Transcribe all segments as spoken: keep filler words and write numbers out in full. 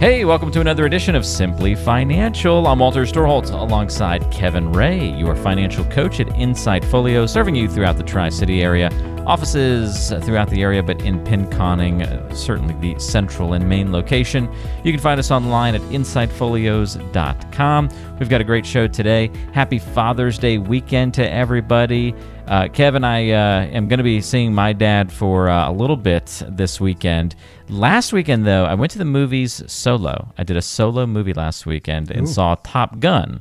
Hey, welcome to another edition of Simply Financial. I'm Walter Storholtz alongside Kevin Ray, your financial coach at Insight Folios, serving you throughout the Tri-City area. Offices throughout the area, but in Pinconning, certainly the central and main location. You can find us online at insight folios dot com. We've got a great show today. Happy Father's Day weekend to everybody. Uh, Kevin, I uh, am going to be seeing my dad for uh, a little bit this weekend. Last weekend, though, I went to the movies solo. I did a solo movie last weekend and Ooh. saw Top Gun,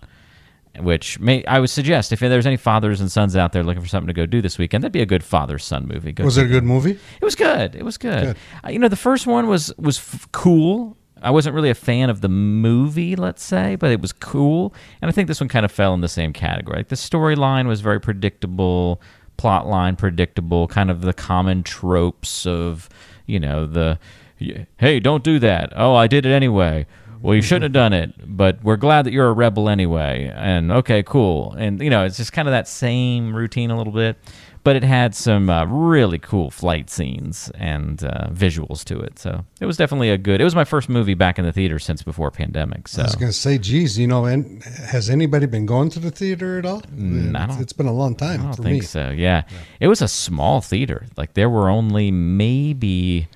which may, I would suggest if there's any fathers and sons out there looking for something to go do this weekend, that'd be a good father-son movie. Go was it a good movie? It was good. It was good. good. You know, the first one was was f- cool. I wasn't really a fan of the movie, let's say, but it was cool. And I think this one kind of fell in the same category. Like, the storyline was very predictable, plot line predictable, kind of the common tropes of, you know, the, hey, don't do that. Oh, I did it anyway. Well, you shouldn't have done it, but we're glad that you're a rebel anyway. And okay, cool. And, you know, it's just kind of that same routine a little bit, but it had some uh, really cool flight scenes and uh, visuals to it. So it was definitely a good, it was my first movie back in the theater since before pandemic. So I was going to say, geez, you know, and has anybody been going to the theater at all? Mm, I don't, it's been a long time for me. I don't think so, yeah. yeah. It was a small theater. Like, there were only maybe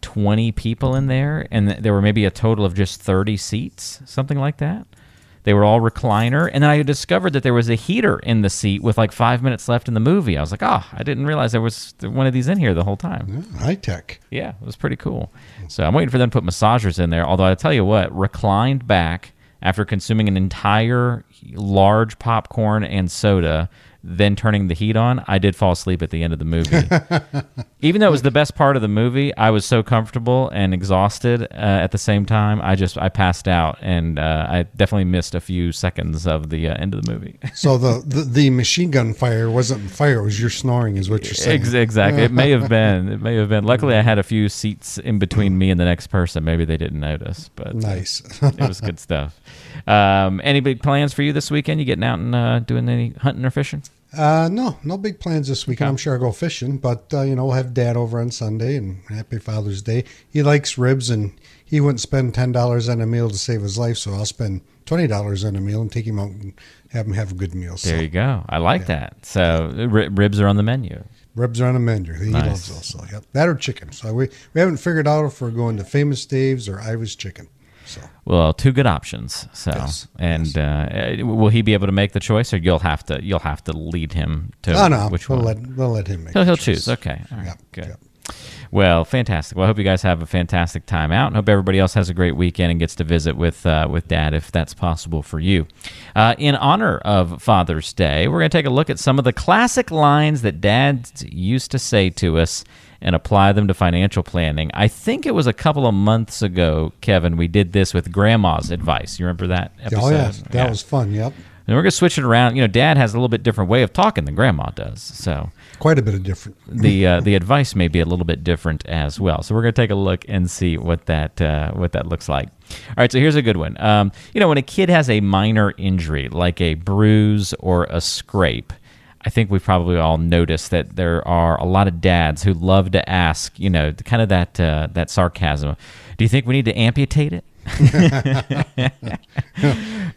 twenty people in there, and there were maybe a total of just thirty seats, something like that. They were all recliner, and then I discovered that there was a heater in the seat with like five minutes left in the movie. I was like, oh, I didn't realize there was one of these in here the whole time. Yeah, high tech. Yeah, it was pretty cool. So I'm waiting for them to put massagers in there, although I tell you what, reclined back after consuming an entire large popcorn and soda, then turning the heat on, I did fall asleep at the end of the movie. Even though it was the best part of the movie, I was so comfortable and exhausted uh, at the same time. I just, I passed out, and uh, I definitely missed a few seconds of the uh, end of the movie. So the, the the machine gun fire wasn't fire, it was your snoring is what you're saying. Exactly. It may have been. It may have been. Luckily, I had a few seats in between me and the next person. Maybe they didn't notice, but nice. It was good stuff. Um, any big plans for you this weekend? You getting out and uh, doing any hunting or fishing? Uh, no, no big plans this weekend. I'm sure I'll go fishing, but, uh, you know, we'll have Dad over on Sunday, and happy Father's Day. He likes ribs, and he wouldn't spend ten dollars on a meal to save his life, so I'll spend twenty dollars on a meal and take him out and have him have a good meal. So. There you go. I like yeah. that. So r- ribs are on the menu. Ribs are on the menu. He nice. loves those. So, yep. That or chicken. So we, we haven't figured out if we're going to Famous Dave's or Ivar's chicken. So. Well, two good options. So, yes, and yes. Uh, will he be able to make the choice, or you'll have to you'll have to lead him to oh, no, which we'll one? Let, we'll let him make. He'll, the he'll choice. choose. Okay, all right, yep, good. Yep. Well, fantastic. Well, I hope you guys have a fantastic time out. I hope everybody else has a great weekend and gets to visit with uh, with Dad if that's possible for you. Uh, in honor of Father's Day, we're going to take a look at some of the classic lines that dads used to say to us and apply them to financial planning. I think it was a couple of months ago, Kevin, we did this with Grandma's advice. You remember that episode? Oh, yeah. That yeah. was fun, yep. And we're going to switch it around. You know, Dad has a little bit different way of talking than Grandma does. So quite a bit of different. the uh, the advice may be a little bit different as well. So we're going to take a look and see what that uh, what that looks like. All right, so here's a good one. Um, you know, when a kid has a minor injury, like a bruise or a scrape, I think we probably all noticed that there are a lot of dads who love to ask, you know, kind of that uh, that sarcasm. Do you think we need to amputate it?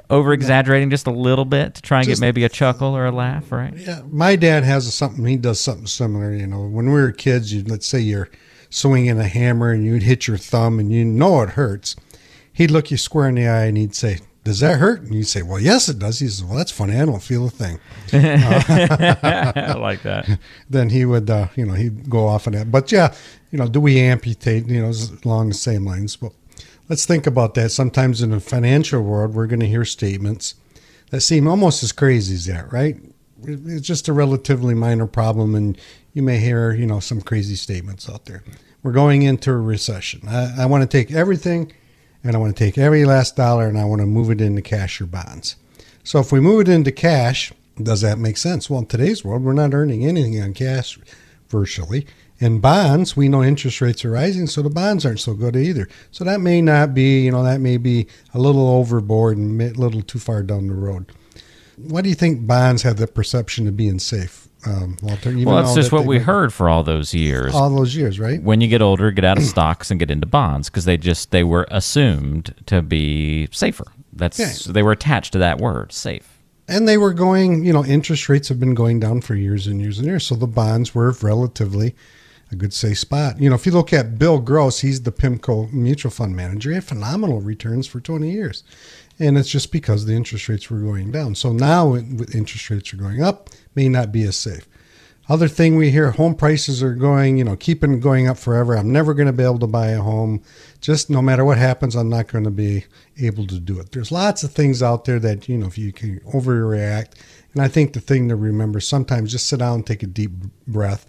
Over exaggerating just a little bit to try and just, get maybe a chuckle or a laugh, right? Yeah, my dad has something. He does something similar. You know, when we were kids, you let's say you're swinging a hammer and you'd hit your thumb and you know it hurts. He'd look you square in the eye and he'd say, "Does that hurt?" And you say, "Well, yes, it does." He says, "Well, that's funny. I don't feel a thing." Uh, I like that. Then he would, uh, you know, he'd go off on that. But yeah, you know, do we amputate? You know, along the same lines. Well, let's think about that. Sometimes in the financial world, we're going to hear statements that seem almost as crazy as that, right? It's just a relatively minor problem, and you may hear, you know, some crazy statements out there. We're going into a recession. I, I want to take everything and I want to take every last dollar and I want to move it into cash or bonds. So if we move it into cash, does that make sense? Well, in today's world, we're not earning anything on cash virtually. And bonds, we know interest rates are rising, so the bonds aren't so good either. So that may not be, you know, that may be a little overboard and a little too far down the road. Why do you think bonds have the perception of being safe, um, Walter? Even well, that's just that what we heard for all those years. All those years, right? When you get older, get out of stocks and get into bonds because they just they were assumed to be safer. That's yeah. So they were attached to that word, safe. And they were going, you know, interest rates have been going down for years and years and years. So the bonds were relatively a good safe spot. You know, if you look at Bill Gross, he's the PIMCO mutual fund manager. He had phenomenal returns for twenty years. And it's just because the interest rates were going down. So now interest rates are going up, may not be as safe. Other thing we hear, home prices are going, you know, keeping going up forever. I'm never going to be able to buy a home. Just no matter what happens, I'm not going to be able to do it. There's lots of things out there that, you know, if you can overreact. And I think the thing to remember, sometimes just sit down and take a deep breath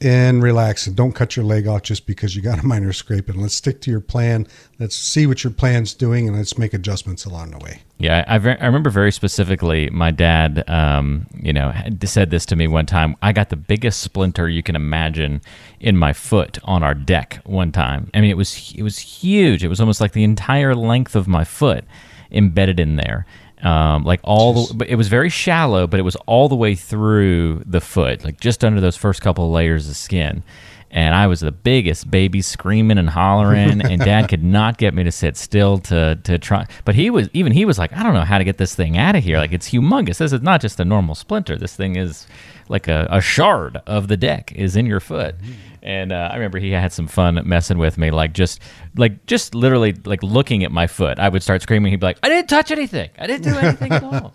and relax and don't cut your leg out just because you got a minor scrape. And let's stick to your plan. Let's see what your plan's doing and let's make adjustments along the way. Yeah, I, I remember very specifically my dad, um, you know, said this to me one time. I got the biggest splinter you can imagine in my foot on our deck one time. I mean, it was it was huge. It was almost like the entire length of my foot embedded in there. Um, like all the, but it was very shallow, but it was all the way through the foot, like just under those first couple of layers of skin. And I was the biggest baby screaming and hollering and dad could not get me to sit still to, to try. But he was, even he was like, I don't know how to get this thing out of here. Like it's humongous. This is not just a normal splinter. This thing is like a, a shard of the deck is in your foot. Mm-hmm. And uh, I remember he had some fun messing with me, like just like just literally like looking at my foot. I would start screaming. He'd be like, I didn't touch anything. I didn't do anything at all.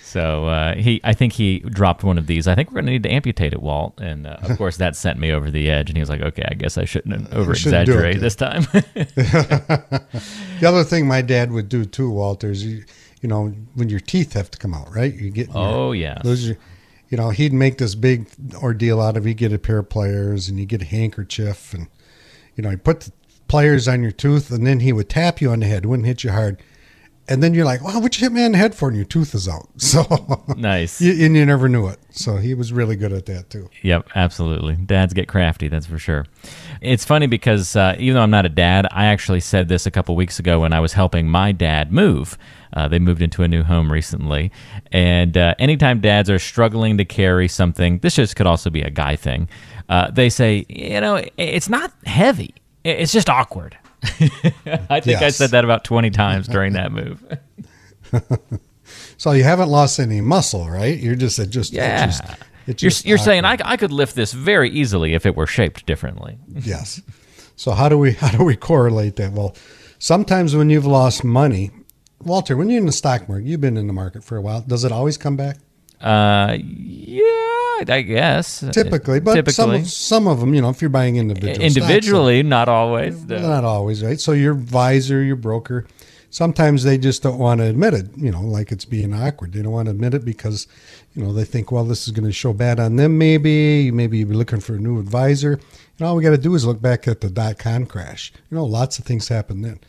So uh, he, I think he dropped one of these. I think we're going to need to amputate it, Walt. And, uh, of course, that sent me over the edge. And he was like, okay, I guess I shouldn't over-exaggerate this time. The other thing my dad would do, too, Walter, is, you, you know, when your teeth have to come out, right? You get Oh, yeah. You know, he'd make this big ordeal out of you get a pair of pliers and you get a handkerchief and, you know, he put the pliers on your tooth and then he would tap you on the head, wouldn't hit you hard. And then you're like, wow, what'd you hit me on the head for? And your tooth is out. So nice. you, and you never knew it. So he was really good at that too. Yep, absolutely. Dads get crafty, that's for sure. It's funny because uh, even though I'm not a dad, I actually said this a couple weeks ago when I was helping my dad move. Uh, they moved into a new home recently. And uh, anytime dads are struggling to carry something, this just could also be a guy thing, uh, they say, you know, it's not heavy. It's just awkward. I think yes. I said that about twenty times during that move. So you haven't lost any muscle, right? You're just, it just, yeah. It just, it just you're, you're saying I, I could lift this very easily if it were shaped differently. Yes. So how do we, how do we correlate that? Well, sometimes when you've lost money, Walter, when you're in the stock market, you've been in the market for a while. Does it always come back? Uh, yeah, I guess. Typically, but Typically. Some, of, some of them, you know, if you're buying individual Individually, stocks, not always. No. Not always, right? So your advisor, your broker, sometimes they just don't want to admit it, you know, like it's being awkward. They don't want to admit it because, you know, they think, well, this is going to show bad on them maybe. Maybe you'll be looking for a new advisor. And all we got to do is look back at the dot-com crash. You know, lots of things happened then.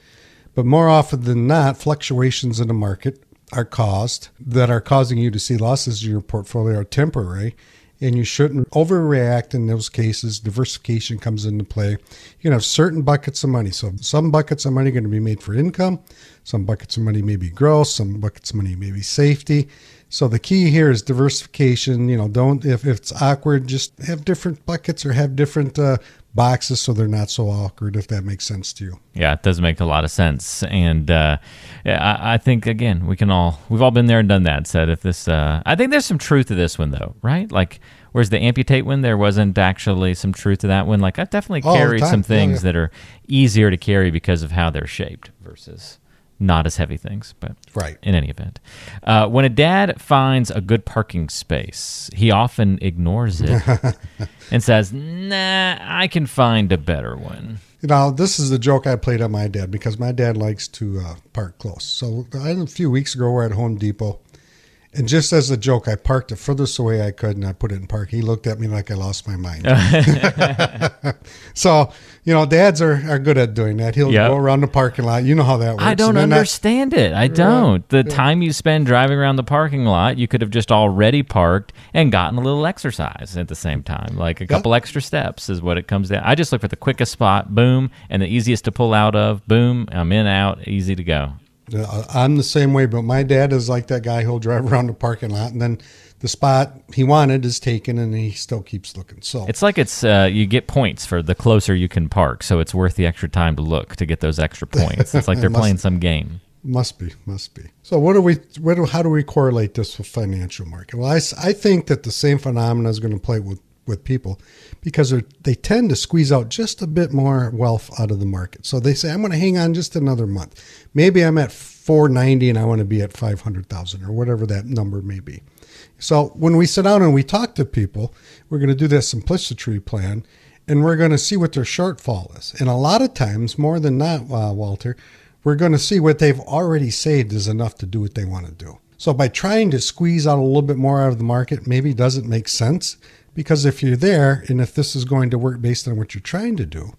But more often than not, fluctuations in the market are caused that are causing you to see losses in your portfolio are temporary, and you shouldn't overreact in those cases. Diversification comes into play. You're going to have certain buckets of money. So some buckets of money are going to be made for income. Some buckets of money may be growth. Some buckets of money may be safety. So the key here is diversification. You know, don't if, if it's awkward, just have different buckets or have different uh, boxes so they're not so awkward, if that makes sense to you. Yeah, it does make a lot of sense. And uh, I, I think, again, we can all, we've all been there and done that. Said if this, uh, I think there's some truth to this one, though, right? Like, whereas the amputate one, there wasn't actually some truth to that one. Like, I've definitely carried some things yeah, yeah. that are easier to carry because of how they're shaped versus not as heavy things, but right. In any event. Uh, when a dad finds a good parking space, he often ignores it and says, nah, I can find a better one. You know, this is the joke I played on my dad because my dad likes to uh, park close. So I, a few weeks ago, we're at Home Depot, And just as a joke, I parked the furthest away I could, and I put it in park. He looked at me like I lost my mind. So, you know, dads are, are good at doing that. He'll yep. go around the parking lot. You know how that works. I don't understand I, it. I don't. Yeah, the yeah. time you spend driving around the parking lot, you could have just already parked and gotten a little exercise at the same time. Like a yep. couple extra steps is what it comes down. I just look for the quickest spot, boom, and the easiest to pull out of, boom, I'm in, out, easy to go. I'm the same way, but my dad is like that guy who'll drive around the parking lot, and then the spot he wanted is taken, and he still keeps looking. So it's like it's uh, you get points for the closer you can park, so it's worth the extra time to look to get those extra points. It's like they're must, playing some game. Must be, must be. So what do we? What do, how do we correlate this with financial market? Well, I, I think that the same phenomena is going to play with, with people because they tend to squeeze out just a bit more wealth out of the market. So they say, I'm going to hang on just another month. Maybe I'm at four ninety and I want to be at five hundred thousand or whatever that number may be. So when we sit down and we talk to people, we're going to do that simplicity plan and we're going to see what their shortfall is. And a lot of times, more than not, uh, Walter, we're going to see what they've already saved is enough to do what they want to do. So by trying to squeeze out a little bit more out of the market, maybe doesn't make sense. Because if you're there, and if this is going to work based on what you're trying to do,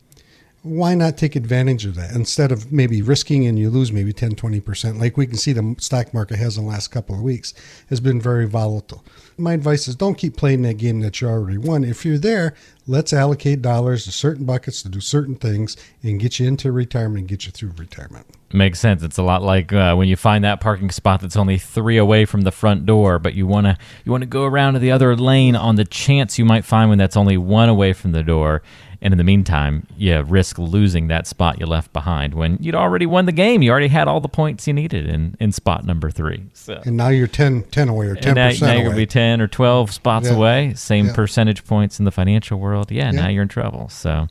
why not take advantage of that instead of maybe risking and you lose maybe ten, twenty percent? Like we can see the stock market has in the last couple of weeks has been very volatile. My advice is don't keep playing that game that you already won. If you're there, let's allocate dollars to certain buckets to do certain things and get you into retirement and get you through retirement. Makes sense. It's a lot like uh, when you find that parking spot that's only three away from the front door, but you want to you want to go around to the other lane on the chance you might find one that's only one away from the door. And in the meantime, you risk losing that spot you left behind when you'd already won the game. You already had all the points you needed in, in spot number three. So. And now you're ten, ten away or ten percent now, now away. Now you're going to be ten or twelve spots yeah. away, same yeah. percentage points in the financial world. Yeah, yeah, now you're in trouble. So,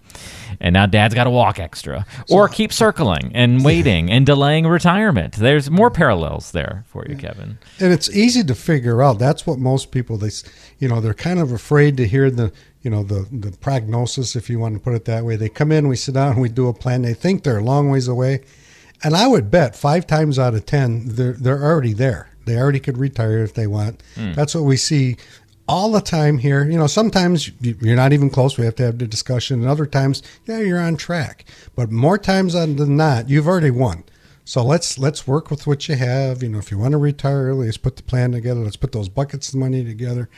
and now dad's got to walk extra so, or keep circling and waiting and delaying retirement. There's more parallels there for you, yeah. Kevin. And it's easy to figure out. That's what most people, they, you know, they're kind of afraid to hear the, you know, the, the prognosis, if you want to put it that way. They come in, we sit down, we do a plan. They think they're a long ways away. And I would bet five times out of ten, they're, they're already there. They already could retire if they want. Mm. That's what we see all the time here. You know, sometimes you're not even close. We have to have the discussion. And other times, yeah, you're on track. But more times than not, you've already won. So let's let's work with what you have. You know, if you want to retire early, let's put the plan together. Let's put those buckets of money together.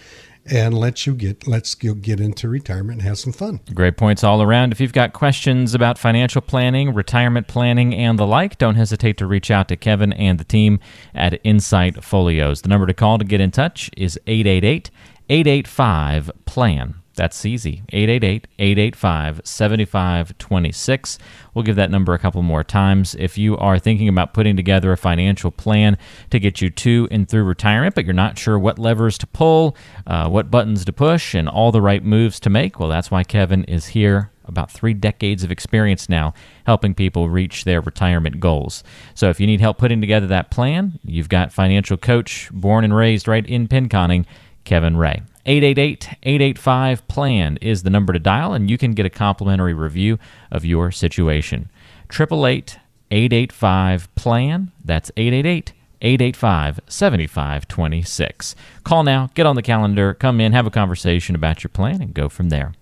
And let you get let's get into retirement and have some fun. Great points all around. If you've got questions about financial planning, retirement planning, and the like, don't hesitate to reach out to Kevin and the team at Insight Folios. The number to call to get in touch is eight eight eight, eight eight five, P L A N. That's easy, eight eight eight, eight eight five, seven five two six. We'll give that number a couple more times. If you are thinking about putting together a financial plan to get you to and through retirement, but you're not sure what levers to pull, uh, what buttons to push, and all the right moves to make, well, that's why Kevin is here. About three decades of experience now helping people reach their retirement goals. So if you need help putting together that plan, you've got financial coach, born and raised right in Pinconning, Kevin Ray. eight eight eight, eight eight five, P L A N is the number to dial, and you can get a complimentary review of your situation. eight eight eight, eight eight five, P L A N. That's eight eight eight, eight eight five, seven five two six. Call now, get on the calendar, come in, have a conversation about your plan, and go from there.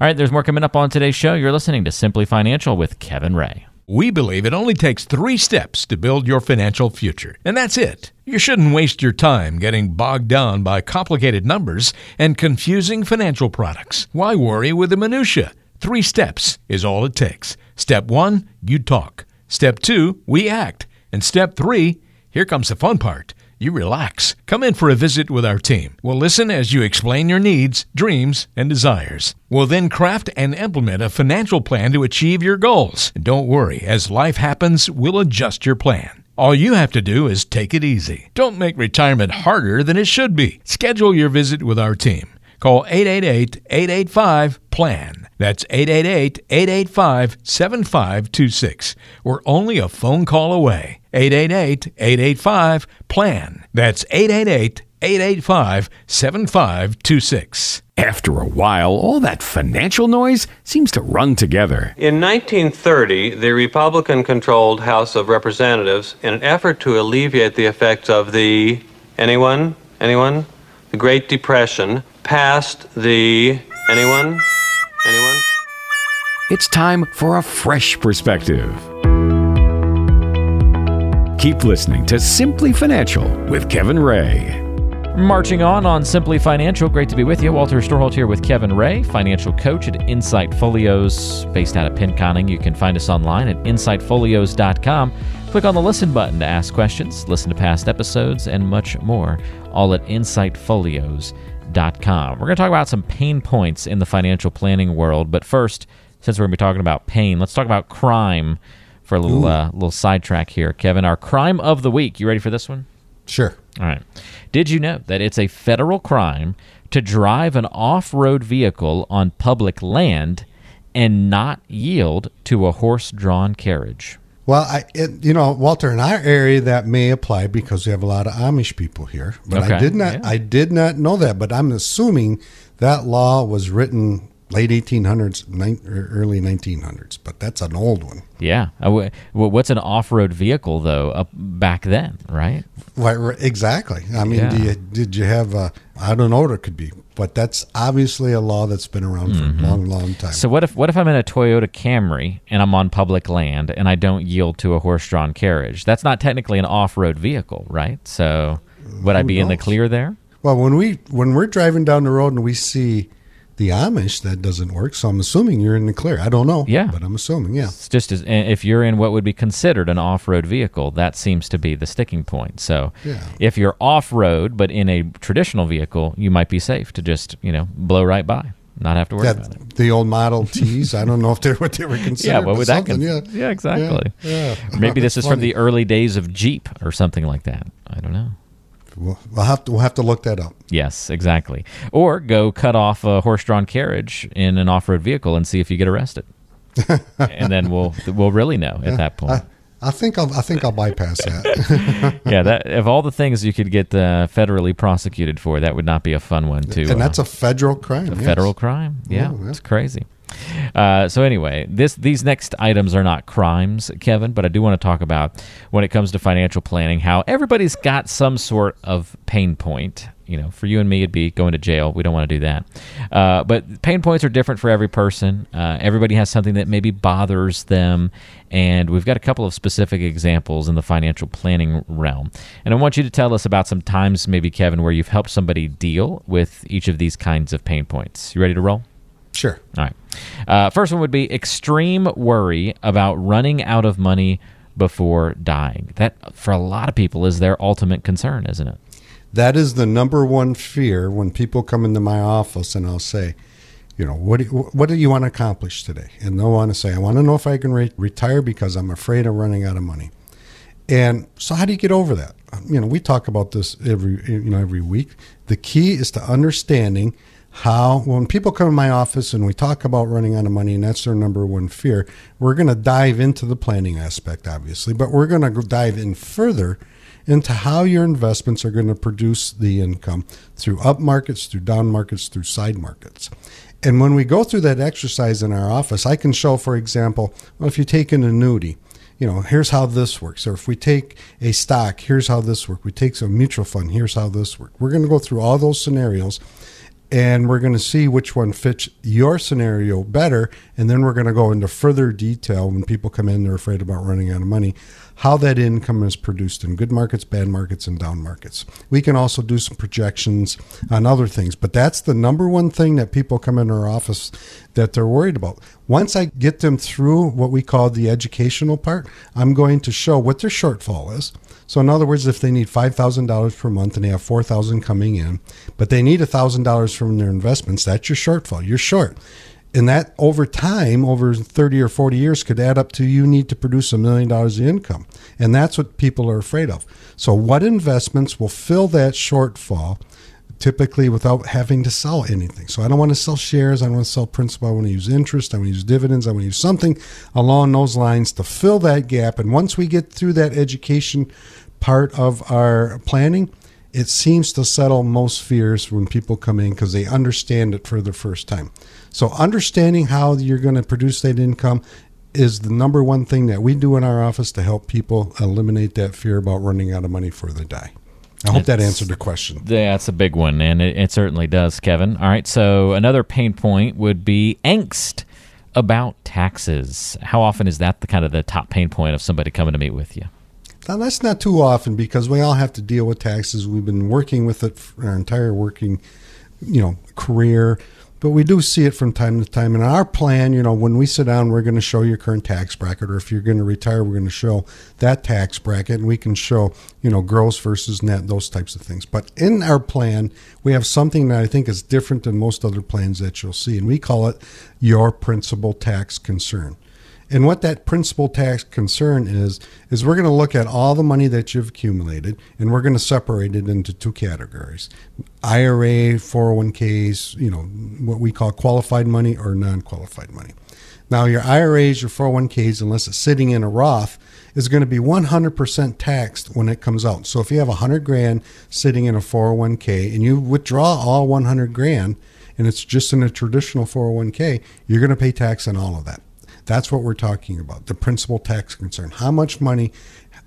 All right, there's more coming up on today's show. You're listening to Simply Financial with Kevin Ray. We believe it only takes three steps to build your financial future, and that's it. You shouldn't waste your time getting bogged down by complicated numbers and confusing financial products. Why worry with the minutia? Three steps is all it takes. Step one, you talk. Step two, we act. And step three, here comes the fun part. You relax. Come in for a visit with our team. We'll listen as you explain your needs, dreams, and desires. We'll then craft and implement a financial plan to achieve your goals. And don't worry, as life happens, we'll adjust your plan. All you have to do is take it easy. Don't make retirement harder than it should be. Schedule your visit with our team. Call eight eight eight, eight eight five, P L A N. That's eight eight eight, eight eight five, seven five two six. We're only a phone call away. eight eight eight, eight eight five, P L A N. That's eight eight eight, eight eight five, seven five two six. After a while, all that financial noise seems to run together. In nineteen thirty, the Republican-controlled House of Representatives, in an effort to alleviate the effects of the Anyone? Anyone? The Great Depression passed the... Anyone? Anyone? It's time for a fresh perspective. Keep listening to Simply Financial with Kevin Ray. Marching on on Simply Financial. Great to be with you. Walter Storholtz here with Kevin Ray, financial coach at Insight Folios, based out of Pinconning. You can find us online at insight folios dot com. Click on the listen button to ask questions, listen to past episodes, and much more, all at insight folios dot com. We're going to talk about some pain points in the financial planning world, but first, since we're going to be talking about pain, let's talk about crime for a little, uh, little sidetrack here. Kevin, our crime of the week. You ready for this one? Sure. All right. Did you know that it's a federal crime to drive an off-road vehicle on public land and not yield to a horse-drawn carriage? Well, I, it, you know, Walter, in our area that may apply because we have a lot of Amish people here. But okay. I did not, yeah. I did not know that. But I'm assuming that law was written late eighteen hundreds, early nineteen hundreds. But that's an old one. Yeah. What's an off-road vehicle, though, up back then, right? Right. Exactly. I mean, yeah. do you, did you have a, I don't know what it could be, but that's obviously a law that's been around for mm-hmm. a long, long time. So what if what if I'm in a Toyota Camry and I'm on public land and I don't yield to a horse-drawn carriage? That's not technically an off-road vehicle, right? So would Who I be knows? in the clear there? Well, when, we, when we're driving down the road and we see the Amish, that doesn't work, so I'm assuming you're in the clear. I don't know, yeah, but I'm assuming, yeah. It's just as, if you're in what would be considered an off-road vehicle, that seems to be the sticking point. So yeah. if you're off-road but in a traditional vehicle, you might be safe to just, you know, blow right by, not have to worry that, about it. The old Model Ts, I don't know if they're what they were considered. Yeah, what would that con- yeah. yeah, exactly. Yeah, yeah. Maybe this is funny. From the early days of Jeep or something like that. I don't know. We'll have to we'll have to look that up. Yes, exactly. Or go cut off a horse-drawn carriage in an off-road vehicle and see if you get arrested, and then we'll we'll really know at that point. I, I think I'll I think I'll bypass that. Yeah, that of all the things you could get uh, federally prosecuted for, that would not be a fun one too. And that's uh, a federal crime. A yes. federal crime. Yeah, oh, yeah, it's crazy. Uh, so anyway, this these next items are not crimes, Kevin, but I do want to talk about when it comes to financial planning, how everybody's got some sort of pain point. You know, for you and me, it'd be going to jail. We don't want to do that. Uh, but pain points are different for every person. Uh, everybody has something that maybe bothers them. And we've got a couple of specific examples in the financial planning realm. And I want you to tell us about some times, maybe, Kevin, where you've helped somebody deal with each of these kinds of pain points. You ready to roll? Sure. All right. Uh, first one would be extreme worry about running out of money before dying. That, for a lot of people, is their ultimate concern, isn't it? That is the number one fear when people come into my office and I'll say, you know, what do you, what do you want to accomplish today? And they'll want to say, I want to know if I can re- retire because I'm afraid of running out of money. And so how do you get over that? You know, we talk about this every, you know, every week. The key is to understanding how, when people come to my office and we talk about running out of money, and that's their number one fear, we're going to dive into the planning aspect, obviously, but we're going to dive in further into how your investments are going to produce the income through up markets, through down markets, through side markets. And when we go through that exercise in our office, I can show, for example, well, if you take an annuity, you know, here's how this works. Or if we take a stock, here's how this works. We take a mutual fund, here's how this works. We're going to go through all those scenarios, and we're going to see which one fits your scenario better, and then we're going to go into further detail when people come in, they're afraid about running out of money, how that income is produced in good markets, bad markets, and down markets. We can also do some projections on other things, but that's the number one thing that people come into our office that they're worried about. Once I get them through what we call the educational part, I'm going to show what their shortfall is. So in other words, if they need five thousand dollars per month and they have four thousand dollars coming in, but they need one thousand dollars from their investments, that's your shortfall. You're short. And that over time, over thirty or forty years, could add up to you need to produce a million dollars in income. And that's what people are afraid of. So what investments will fill that shortfall, typically without having to sell anything? So I don't want to sell shares. I don't want to sell principal. I want to use interest. I want to use dividends. I want to use something along those lines to fill that gap. And once we get through that education part of our planning, it seems to settle most fears when people come in because they understand it for the first time. So understanding how you're going to produce that income is the number one thing that we do in our office to help people eliminate that fear about running out of money before they die. I hope it's, that answered the question. Yeah, that's a big one, and it, it certainly does, Kevin. All right, so another pain point would be angst about taxes. How often is that the kind of the top pain point of somebody coming to meet with you? Now, that's not too often because we all have to deal with taxes. We've been working with it for our entire working, you know, career. But we do see it from time to time. And our plan, you know, when we sit down, we're going to show your current tax bracket. Or if you're going to retire, we're going to show that tax bracket. And we can show, you know, gross versus net, those types of things. But in our plan, we have something that I think is different than most other plans that you'll see. And we call it your principal tax concern. And what that principal tax concern is, is we're going to look at all the money that you've accumulated, and we're going to separate it into two categories, I R A, four oh one k's, you know, what we call qualified money or non-qualified money. Now, your I R As, your four oh one k's, unless it's sitting in a Roth, is going to be one hundred percent taxed when it comes out. So if you have one hundred grand sitting in a four oh one k and you withdraw all one hundred grand and it's just in a traditional four oh one k, you're going to pay tax on all of that. That's what we're talking about, the principal tax concern. How much money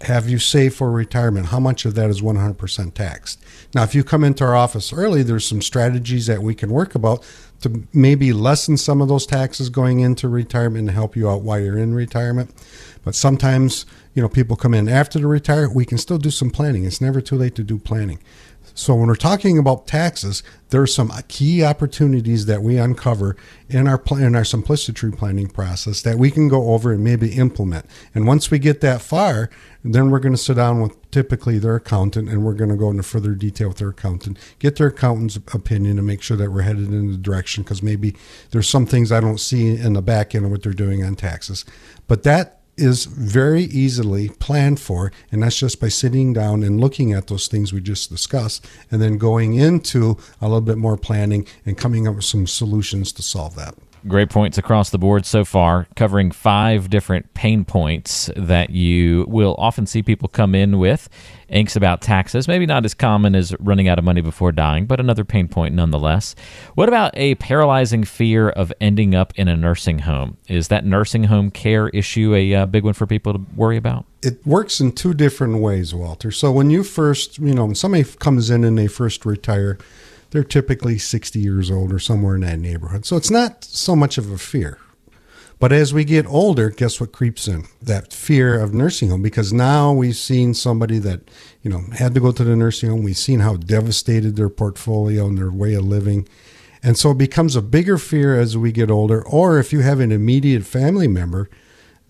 have you saved for retirement? How much of that is one hundred percent taxed? Now, if you come into our office early, there's some strategies that we can work about to maybe lessen some of those taxes going into retirement and help you out while you're in retirement. But sometimes, you know, people come in after they retire. We can still do some planning. It's never too late to do planning. So when we're talking about taxes, there are some key opportunities that we uncover in our plan, in our simplicity planning process that we can go over and maybe implement. And once we get that far, then we're going to sit down with typically their accountant, and we're going to go into further detail with their accountant, get their accountant's opinion and make sure that we're headed in the direction, because maybe there's some things I don't see in the back end of what they're doing on taxes. But that is very easily planned for, and that's just by sitting down and looking at those things we just discussed and then going into a little bit more planning and coming up with some solutions to solve that. Great points across the board so far, covering five different pain points that you will often see people come in with. Angst about taxes, maybe not as common as running out of money before dying, but another pain point nonetheless. What about a paralyzing fear of ending up in a nursing home? Is that nursing home care issue a uh, big one for people to worry about? It works in two different ways, Walter. So when you first, you know, when somebody comes in and they first retire, they're typically sixty years old or somewhere in that neighborhood. So it's not so much of a fear. But as we get older, guess what creeps in? That fear of nursing home, because now we've seen somebody that, you know, had to go to the nursing home. We've seen how devastated their portfolio and their way of living. And so it becomes a bigger fear as we get older, or if you have an immediate family member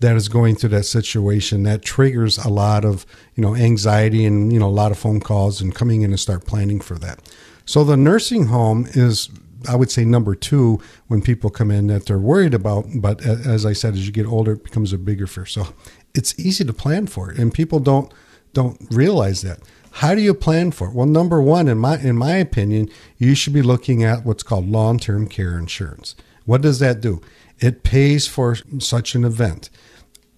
that is going through that situation, that triggers a lot of, you know, anxiety and, you know, a lot of phone calls and coming in and start planning for that. So the nursing home is, I would say, number two when people come in that they're worried about. But as I said, as you get older, it becomes a bigger fear. So it's easy to plan for it, and people don't don't realize that. How do you plan for it? Well, number one, in my in my opinion, you should be looking at what's called long-term care insurance. What does that do? It pays for such an event.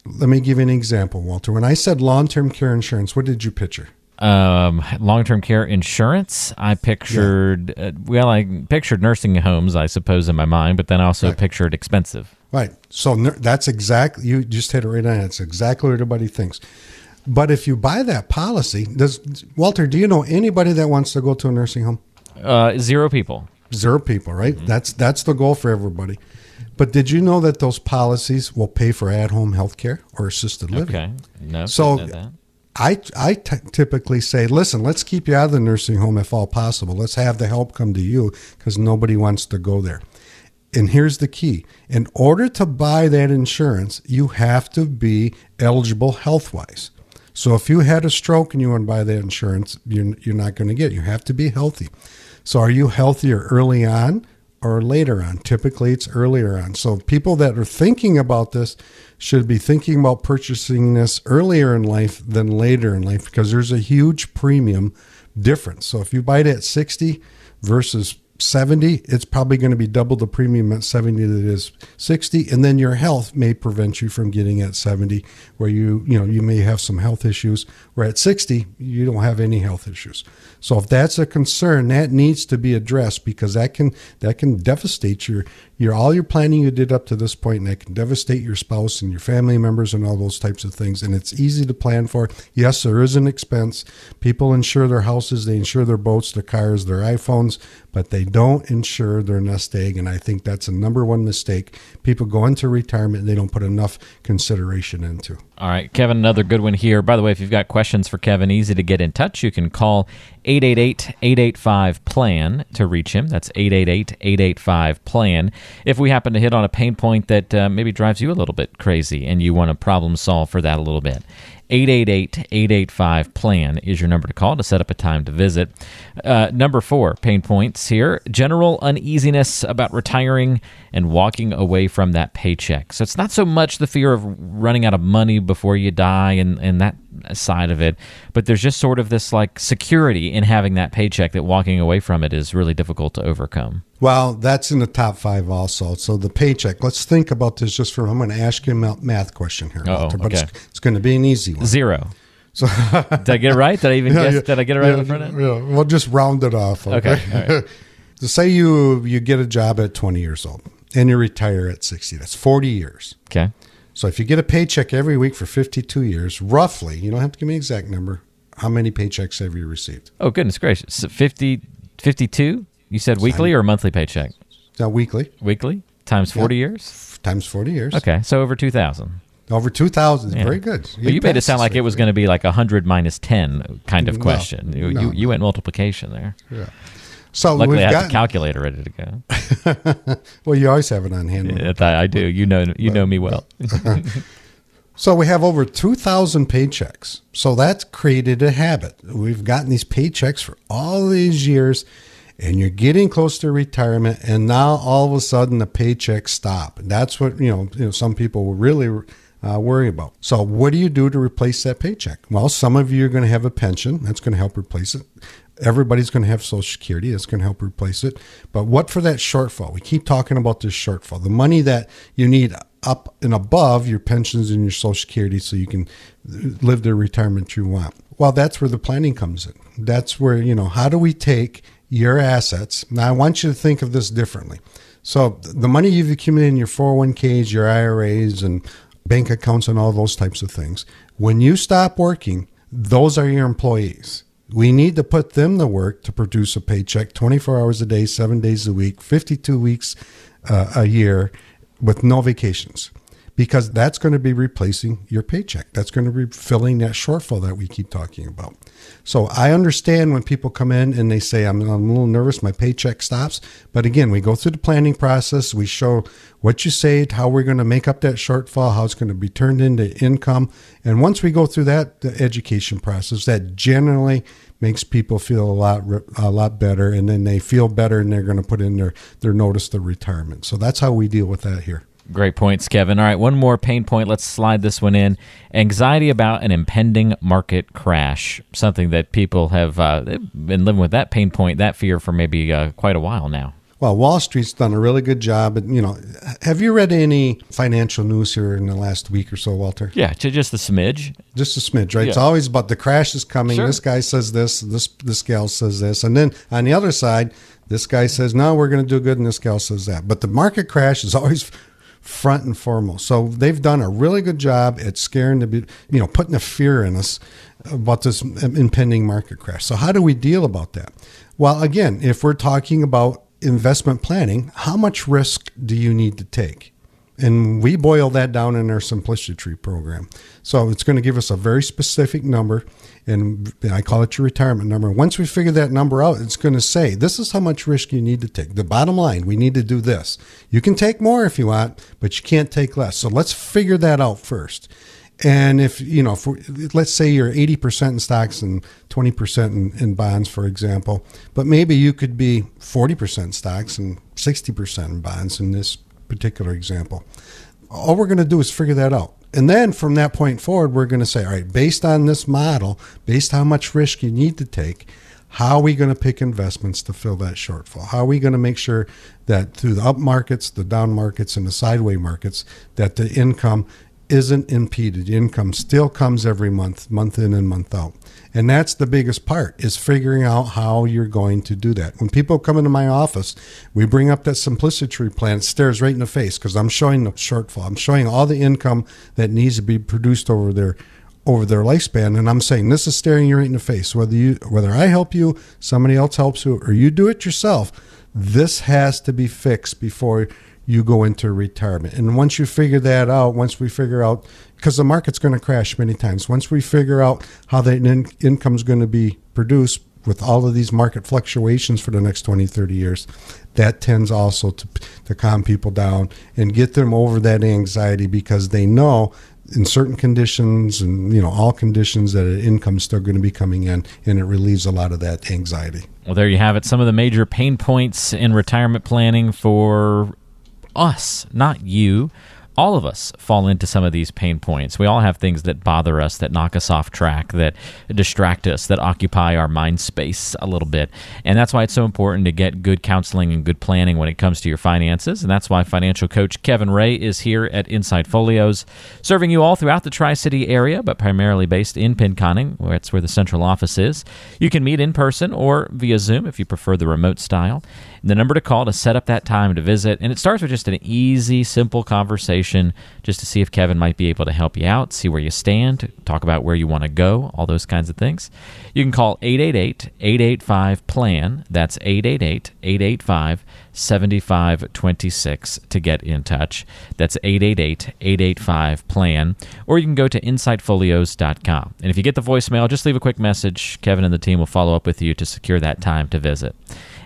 Let me give you an example, Walter. When I said long-term care insurance, what did you picture? Um, long-term care insurance. I pictured, yeah. uh, well, I pictured nursing homes, I suppose, in my mind, but then also right. pictured expensive. Right. So that's exactly, you just hit it right on. It's exactly what everybody thinks. But if you buy that policy, does Walter, do you know anybody that wants to go to a nursing home? Uh, zero people. Zero people, right? Mm-hmm. That's, that's the goal for everybody. But did you know that those policies will pay for at-home health care or assisted living? Okay. No, so, I didn't know that. I, I t- typically say, listen, let's keep you out of the nursing home if all possible. Let's have the help come to you because nobody wants to go there. And here's the key. In order to buy that insurance, you have to be eligible health-wise. So if you had a stroke and you want to buy that insurance, you're, you're not going to get it. You have to be healthy. So are you healthier early on or later on? Typically, it's earlier on. So people that are thinking about this should be thinking about purchasing this earlier in life than later in life, because there's a huge premium difference. So if you buy it at sixty versus seventy, it's probably going to be double the premium at seventy that it is sixty. And then your health may prevent you from getting at seventy, where you, you know, you may have some health issues, where at sixty, you don't have any health issues. So if that's a concern, that needs to be addressed, because that can, that can devastate your, Your all your planning you did up to this point, and that can devastate your spouse and your family members and all those types of things. And it's easy to plan for. Yes, there is an expense. People insure their houses, they insure their boats, their cars, their iPhones, but they don't insure their nest egg. And I think that's a number one mistake. People go into retirement and they don't put enough consideration into. All right, Kevin, another good one here. By the way, if you've got questions for Kevin, easy to get in touch. You can call eight eight eight, eight eight five, P L A N to reach him. That's eight eight eight, eight eight five, P L A N. If we happen to hit on a pain point that uh, maybe drives you a little bit crazy and you want to problem solve for that a little bit, eight eight eight, eight eight five, P L A N is your number to call to set up a time to visit. Uh, number four, pain points here, general uneasiness about retiring and walking away from that paycheck. So it's not so much the fear of running out of money before you die and, and that side of it, but there's just sort of this like security in having that paycheck that walking away from it is really difficult to overcome. Well, that's in the top five also. So the paycheck, let's think about this just for, I'm going to ask you a math question here, Walter, but okay. it's, it's going to be an easy one. Zero. So did I get it right? Did I even yeah, guess? Yeah, did I get it right yeah, in front of it? Yeah, we'll just round it off. Okay. okay all right. So say you, you get a job at twenty years old and you retire at sixty. That's forty years. Okay. So if you get a paycheck every week for fifty-two years, roughly, you don't have to give me an exact number, how many paychecks have you received? Oh, goodness gracious. So fifty, fifty-two? You said weekly or monthly paycheck? No, weekly. Weekly? Times forty yeah. years? Times forty years. Okay, so over two thousand. Over two thousand. Yeah. Very good. You, but you made it sound like it was going to be like one hundred minus ten kind of question. No, you, no. You, you went multiplication there. Yeah. So luckily, we've I have gotten... the calculator ready to go. Well, you always have it on hand. Yeah, I do. You know, you know me well. So we have over two thousand paychecks. So that's created a habit. We've gotten these paychecks for all these years, and you're getting close to retirement, and now all of a sudden the paychecks stop. That's what you know. You know, some people will really uh, worry about. So what do you do to replace that paycheck? Well, some of you are going to have a pension. That's going to help replace it. Everybody's going to have Social Security. That's going to help replace it. But what for that shortfall? We keep talking about this shortfall. The money that you need up and above your pensions and your Social Security so you can live the retirement you want. Well, that's where the planning comes in. That's where, you know, how do we take your assets? Now, I want you to think of this differently. So the money you've accumulated in your four oh one k's, your I R As, and bank accounts and all those types of things, when you stop working, those are your employees. We need to put them to work to produce a paycheck twenty-four hours a day, seven days a week, fifty-two weeks uh, a year with no vacations, because that's going to be replacing your paycheck. That's going to be filling that shortfall that we keep talking about. So I understand when people come in and they say, I'm, I'm a little nervous, my paycheck stops. But again, we go through the planning process. We show what you saved, how we're going to make up that shortfall, how it's going to be turned into income. And once we go through that the education process, that generally makes people feel a lot a lot better, and then they feel better and they're going to put in their, their notice to retirement. So that's how we deal with that here. Great points, Kevin. All right, one more pain point. Let's slide this one in. Anxiety about an impending market crash, something that people have uh, been living with that pain point, that fear for maybe uh, quite a while now. Well, Wall Street's done a really good job. But, you know, have you read any financial news here in the last week or so, Walter? Yeah, just a smidge. Just a smidge, right? Yeah. It's always about the crash is coming. Sure. This guy says this, this, this gal says this. And then on the other side, this guy says, no, we're going to do good, and this gal says that. But the market crash is always front and foremost. So they've done a really good job at scaring the, you know, putting a fear in us about this impending market crash. So how do we deal about that? Well, again, if we're talking about investment planning, how much risk do you need to take? And we boil that down in our Simplicity Tree program. So it's going to give us a very specific number, and I call it your retirement number. Once we figure that number out, it's going to say, this is how much risk you need to take. The bottom line, we need to do this. You can take more if you want, but you can't take less. So let's figure that out first. And if, you know, if we, let's say you're eighty percent in stocks and twenty percent in, in bonds, for example, but maybe you could be forty percent stocks and sixty percent in bonds in this particular example. All we're going to do is figure that out. And then from that point forward, we're going to say, all right, based on this model, based on how much risk you need to take, how are we going to pick investments to fill that shortfall? How are we going to make sure that through the up markets, the down markets, and the sideways markets, that the income isn't impeded. Income still comes every month, month in and month out. And that's the biggest part, is figuring out how you're going to do that. When people come into my office, we bring up that simplicity plan. It stares right in the face because I'm showing the shortfall. I'm showing all the income that needs to be produced over their over their lifespan. And I'm saying, this is staring you right in the face. Whether you, whether I help you, somebody else helps you, or you do it yourself, this has to be fixed before you go into retirement. And once you figure that out, once we figure out, because the market's going to crash many times, once we figure out how that in- income's going to be produced with all of these market fluctuations for the next twenty, thirty years, that tends also to, to calm people down and get them over that anxiety, because they know in certain conditions and, you know, all conditions that income's still going to be coming in, and it relieves a lot of that anxiety. Well, there you have it. Some of the major pain points in retirement planning for us, not you. All of us fall into some of these pain points. We all have things that bother us, that knock us off track, that distract us, that occupy our mind space a little bit. And that's why it's so important to get good counseling and good planning when it comes to your finances. And that's why financial coach Kevin Ray is here at Insight Folios, serving you all throughout the Tri-City area, but primarily based in Pinconning, where it's where the central office is. You can meet in person or via Zoom if you prefer the remote style. The number to call to set up that time to visit, and it starts with just an easy, simple conversation just to see if Kevin might be able to help you out, see where you stand, talk about where you want to go, all those kinds of things. You can call eight eight eight, eight eight five, P L A N, that's eight eight eight, eight eight five, seven five two six to get in touch. That's eight eight eight, eight eight five, P L A N, or you can go to insight folios dot com. And if you get the voicemail, just leave a quick message. Kevin and the team will follow up with you to secure that time to visit.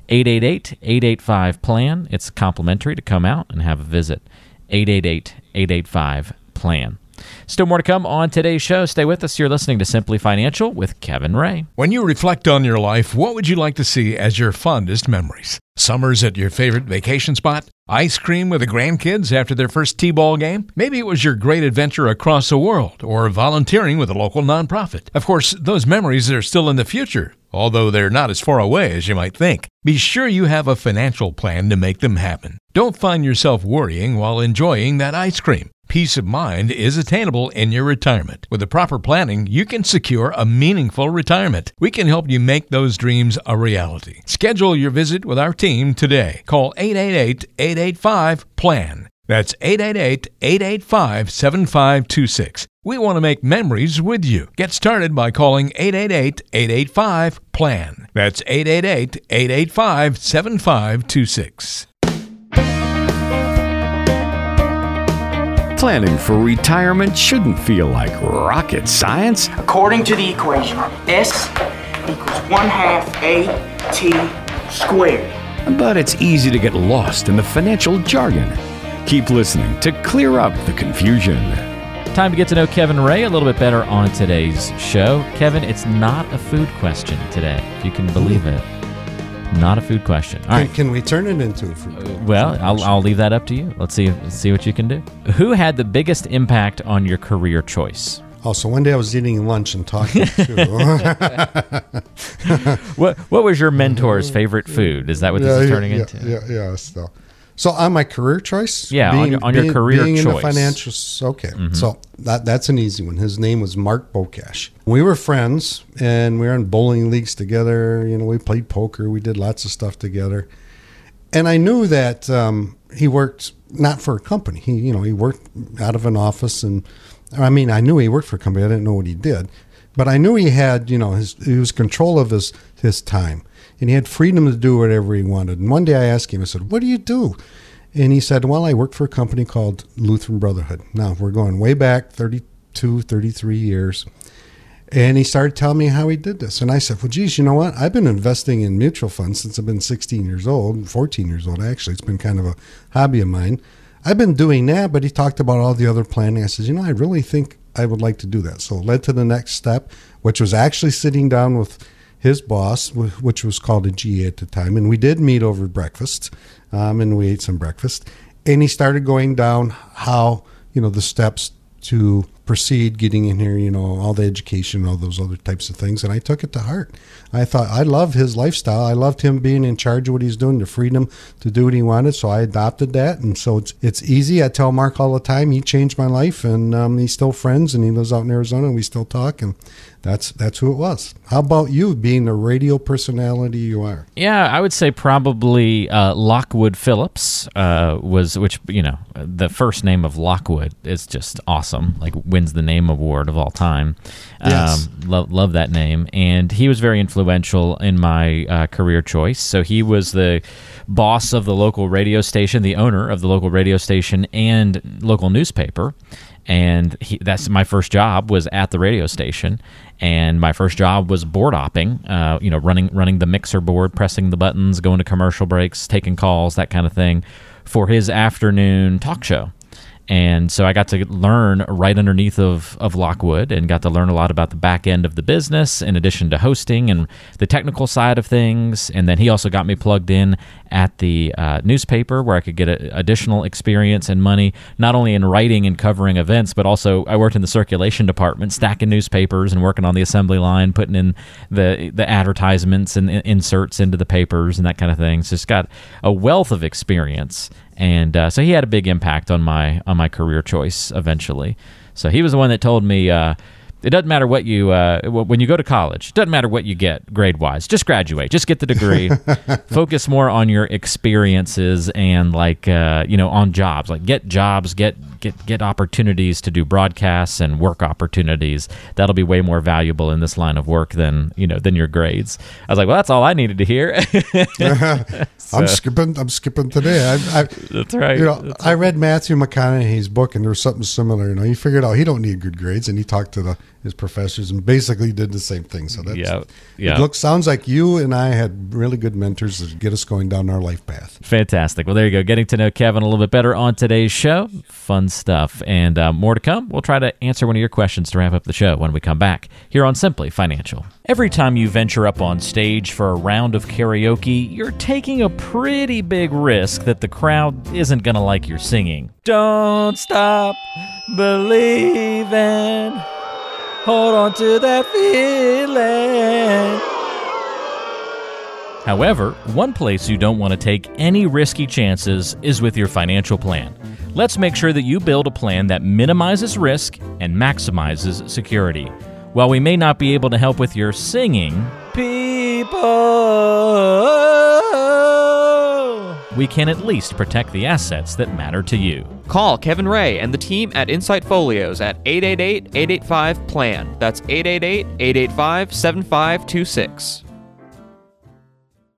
eight eight eight, eight eight five, P L A N. It's complimentary to come out and have a visit. eight eight eight, eight eight five, P L A N. Still more to come on today's show. Stay with us. You're listening to Simply Financial with Kevin Ray. When you reflect on your life, what would you like to see as your fondest memories? Summers at your favorite vacation spot? Ice cream with the grandkids after their first t-ball game? Maybe it was your great adventure across the world or volunteering with a local nonprofit. Of course, those memories are still in the future, although they're not as far away as you might think. Be sure you have a financial plan to make them happen. Don't find yourself worrying while enjoying that ice cream. Peace of mind is attainable in your retirement. With the proper planning, you can secure a meaningful retirement. We can help you make those dreams a reality. Schedule your visit with our team today. Call eight eight eight, eight eight five, P L A N. That's eight eight eight, eight eight five, seven five two six. We want to make memories with you. Get started by calling eight eight eight, eight eight five, P L A N. That's eight eight eight, eight eight five, seven five two six. Planning for retirement shouldn't feel like rocket science. According to the equation, S equals one half A T squared. But it's easy to get lost in the financial jargon. Keep listening to clear up the confusion. Time to get to know Kevin Ray a little bit better on today's show. Kevin, it's not a food question today, if you can believe it. Not a food question. All right. Can, can we turn it into a food question? Well, I'll, I'll leave that up to you. Let's see let's see what you can do. Who had the biggest impact on your career choice? Oh, so one day I was eating lunch and talking to what, what was your mentor's favorite food? Is that what yeah, this is turning yeah, into? Yeah, yeah, yeah. So, so on my career choice? Yeah, being, on your, on your being, career being choice. Being in the financial... Okay, mm-hmm. so that, that's an easy one. His name was Mark Bocash. We were friends, and we were in bowling leagues together. You know, we played poker. We did lots of stuff together. And I knew that um, he worked not for a company. He, you know, he worked out of an office. And I mean, I knew he worked for a company. I didn't know what he did. But I knew he had, you know, his, he was control of his, his time. And he had freedom to do whatever he wanted. And one day I asked him, I said, what do you do? And he said, well, I work for a company called Lutheran Brotherhood. Now, we're going way back, thirty-two, thirty-three years. And he started telling me how he did this. And I said, well, geez, you know what? I've been investing in mutual funds since I've been sixteen years old, fourteen years old, actually. It's been kind of a hobby of mine. I've been doing that, but he talked about all the other planning. I said, you know, I really think I would like to do that. So it led to the next step, which was actually sitting down with his boss, which was called a G A at the time, and we did meet over breakfast, um, and we ate some breakfast, and he started going down how, you know, the steps to proceed getting in here, you know, all the education, all those other types of things. And I took it to heart. I thought, I love his lifestyle. I loved him being in charge of what he's doing, the freedom to do what he wanted. So I adopted that. And so it's, it's easy. I tell Mark all the time, he changed my life, and um, he's still friends, and he lives out in Arizona, and we still talk. And that's, that's who it was. How about you, being the radio personality you are? Yeah, I would say probably uh, Lockwood Phillips uh, was, which, you know, the first name of Lockwood is just awesome. Like, wins the name award of all time. Yes. Um, lo- love that name. And he was very influential in my uh, career choice. So he was the boss of the local radio station, the owner of the local radio station and local newspaper. And he, that's my first job was at the radio station, and my first job was board hopping, uh, you know, running running the mixer board, pressing the buttons, going to commercial breaks, taking calls, that kind of thing, for his afternoon talk show. And so I got to learn right underneath of, of Lockwood, and got to learn a lot about the back end of the business, in addition to hosting and the technical side of things. And then he also got me plugged in at the uh, newspaper, where I could get a, additional experience and money, not only in writing and covering events, but also I worked in the circulation department, stacking newspapers and working on the assembly line, putting in the the advertisements and inserts into the papers and that kind of thing. So it's got a wealth of experience. And uh, so he had a big impact on my on my career choice eventually. So he was the one that told me, uh, it doesn't matter what you, uh, when you go to college, it doesn't matter what you get grade-wise. Just graduate. Just get the degree. Focus more on your experiences and, like, uh, you know, on jobs. Like, get jobs, get, get, get opportunities to do broadcasts and work opportunities. That'll be way more valuable in this line of work than, you know, than your grades. I was like, well, that's all I needed to hear. So. I'm skipping I'm skipping today. I, I, that's right. You know, that's I read Matthew McConaughey's book, and there was something similar. You know, he figured out he don't need good grades, and he talked to the his professors and basically did the same thing. So that's, yeah, yeah. It looks, sounds like you and I had really good mentors that get us going down our life path. Fantastic. Well, there you go. Getting to know Kevin a little bit better on today's show. Fun stuff. And uh, more to come. We'll try to answer one of your questions to wrap up the show when we come back here on Simply Financial. Every time you venture up on stage for a round of karaoke, you're taking a pretty big risk that the crowd isn't going to like your singing. Don't stop believing. Hold on to that feeling. However, one place you don't want to take any risky chances is with your financial plan. Let's make sure that you build a plan that minimizes risk and maximizes security. While we may not be able to help with your singing, people, we can at least protect the assets that matter to you. Call Kevin Ray and the team at Insight Folios at eight eight eight, eight eight five, P L A N. That's eight eight eight, eight eight five, seven five two six.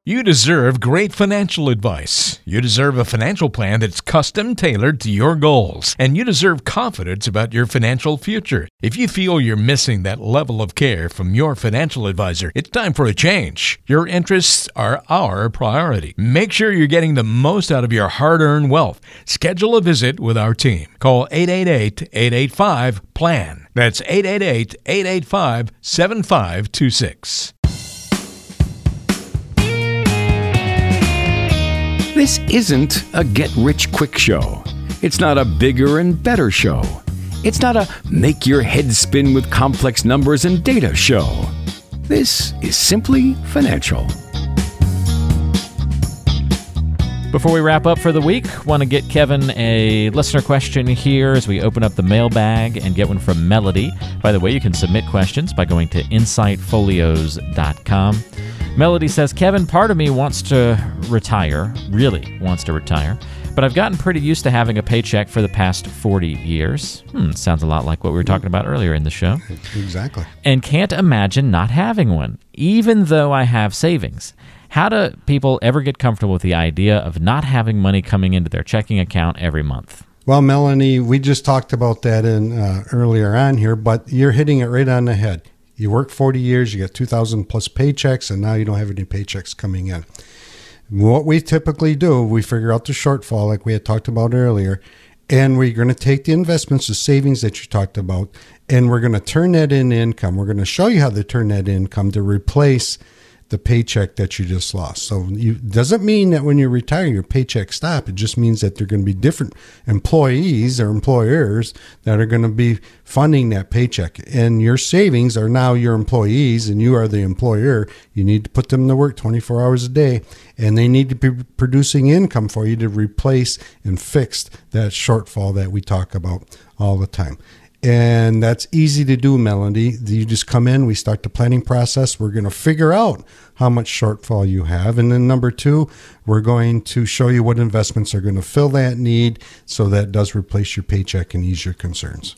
You deserve great financial advice. You deserve a financial plan that's custom tailored to your goals. And you deserve confidence about your financial future. If you feel you're missing that level of care from your financial advisor, it's time for a change. Your interests are our priority. Make sure you're getting the most out of your hard-earned wealth. Schedule a visit with our team. Call eight eight eight, eight eight five, P L A N. That's eight eight eight, eight eight five, seven five two six. This isn't a get-rich-quick show. It's not a bigger and better show. It's not a make-your-head-spin-with-complex-numbers-and-data show. This is Simply Financial. Before we wrap up for the week, want to get Kevin a listener question here as we open up the mailbag and get one from Melody. By the way, you can submit questions by going to insight folios dot com. Melody says, Kevin, part of me wants to retire, really wants to retire, but I've gotten pretty used to having a paycheck for the past forty years. Hmm, sounds a lot like what we were talking about earlier in the show. Exactly. And can't imagine not having one, even though I have savings. How do people ever get comfortable with the idea of not having money coming into their checking account every month? Well, Melanie, we just talked about that in uh, earlier on here, but you're hitting it right on the head. You work forty years, you get two thousand plus paychecks, and now you don't have any paychecks coming in. What we typically do, we figure out the shortfall like we had talked about earlier, and we're going to take the investments, the savings that you talked about, and we're going to turn that into income. We're going to show you how to turn that income to replace the paycheck that you just lost. So it doesn't mean that when you retire, your paycheck stops. It just means that there are going to be different employees or employers that are going to be funding that paycheck. And your savings are now your employees, and you are the employer. You need to put them to work twenty-four hours a day, and they need to be producing income for you to replace and fix that shortfall that we talk about all the time. And that's easy to do, Melody. You just come in, we start the planning process. We're going to figure out how much shortfall you have. And then number two, we're going to show you what investments are going to fill that need so that does replace your paycheck and ease your concerns.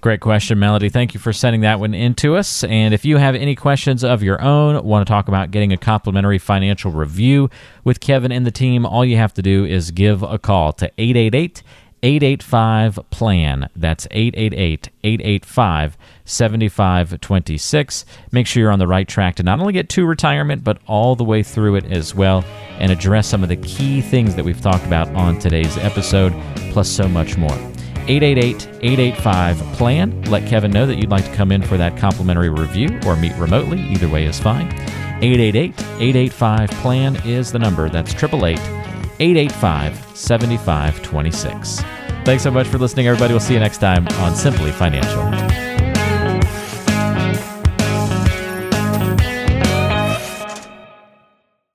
Great question, Melody. Thank you for sending that one in to us. And if you have any questions of your own, want to talk about getting a complimentary financial review with Kevin and the team, all you have to do is give a call to eight eight eight, eight eight five, P L A N. That's eight eight eight, eight eight five, seven five two six. Make sure you're on the right track to not only get to retirement, but all the way through it as well, and address some of the key things that we've talked about on today's episode, plus so much more. eight eight eight, eight eight five, P L A N. Let Kevin know that you'd like to come in for that complimentary review or meet remotely. Either way is fine. eight eight eight, eight eight five, P L A N is the number. That's eight eight eight, eight eight five, seven five two six. Thanks so much for listening, everybody. We'll see you next time on Simply Financial.